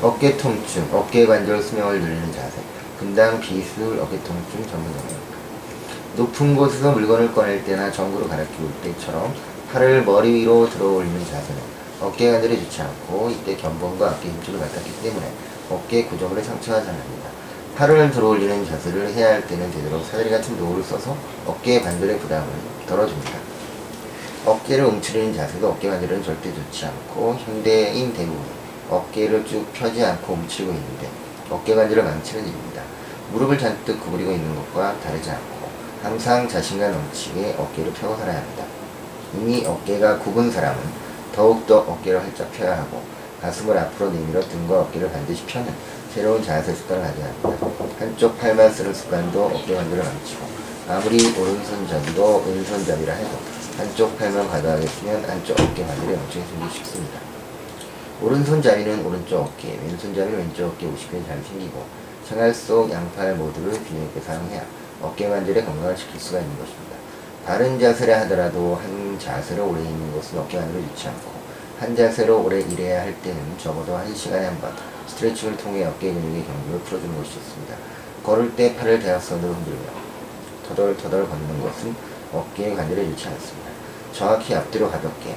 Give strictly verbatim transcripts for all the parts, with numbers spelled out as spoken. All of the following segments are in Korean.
어깨 통증, 어깨 관절 수명을 늘리는 자세, 분당, 비수울, 어깨 통증 전문 영역. 높은 곳에서 물건을 꺼낼 때나 전구로 갈아끼울 때처럼 팔을 머리 위로 들어 올리는 자세는 어깨 관절이 좋지 않고 이때 견번과 어깨 힘줄을 맡았기 때문에 어깨 고정으로 상처가 잘 납니다. 팔을 들어 올리는 자세를 해야 할 때는 되도록 사다리 같은 도구를 써서 어깨 관절의 부담을 덜어줍니다. 어깨를 움츠리는 자세도 어깨 관절은 절대 좋지 않고 현대인 대부분 어깨를 쭉 펴지 않고 움츠리고 있는데 어깨 관절을 망치는 일입니다. 무릎을 잔뜩 구부리고 있는 것과 다르지 않고 항상 자신감 넘치게 어깨를 펴고 살아야 합니다. 이미 어깨가 굽은 사람은 더욱더 어깨를 활짝 펴야 하고 가슴을 앞으로 내밀어 등과 어깨를 반드시 펴는 새로운 자세 습관을 가져야 합니다. 한쪽 팔만 쓰는 습관도 어깨 관절을 망치고 아무리 오른손잡이도 왼손잡이라 해도 한쪽 팔만 과도하게 쓰면 안쪽 어깨 관절에 염증이 생기기 쉽습니다. 오른손잡이는 오른쪽 어깨, 왼손잡이는 왼쪽 어깨 오십 퍼센트 잘 생기고 생활 속 양팔 모두를 균형 있게 사용해야 어깨 관절의 건강을 지킬 수가 있는 것입니다. 다른 자세를 하더라도 한 자세로 오래 있는 것은 어깨 관절에 좋지 않고 한 자세로 오래 일해야 할 때는 적어도 한 시간에 한 번 스트레칭을 통해 어깨 근육의 경계를 풀어주는 것이 좋습니다. 걸을 때 팔을 대각선으로 흔들며 터덜터덜 걷는 것은 어깨 관절에 좋지 않습니다. 정확히 앞뒤로 가볍게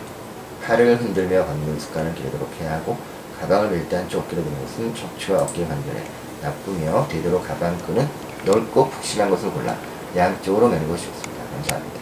팔을 흔들며 걷는 습관을 기르도록 해야 하고 가방을 밀 때 한쪽 어깨로 드는 것은 척추와 어깨 관절에 나쁘며 되도록 가방끈은 넓고 푹신한 것을 골라 양쪽으로 매는 것이 좋습니다. 감사합니다.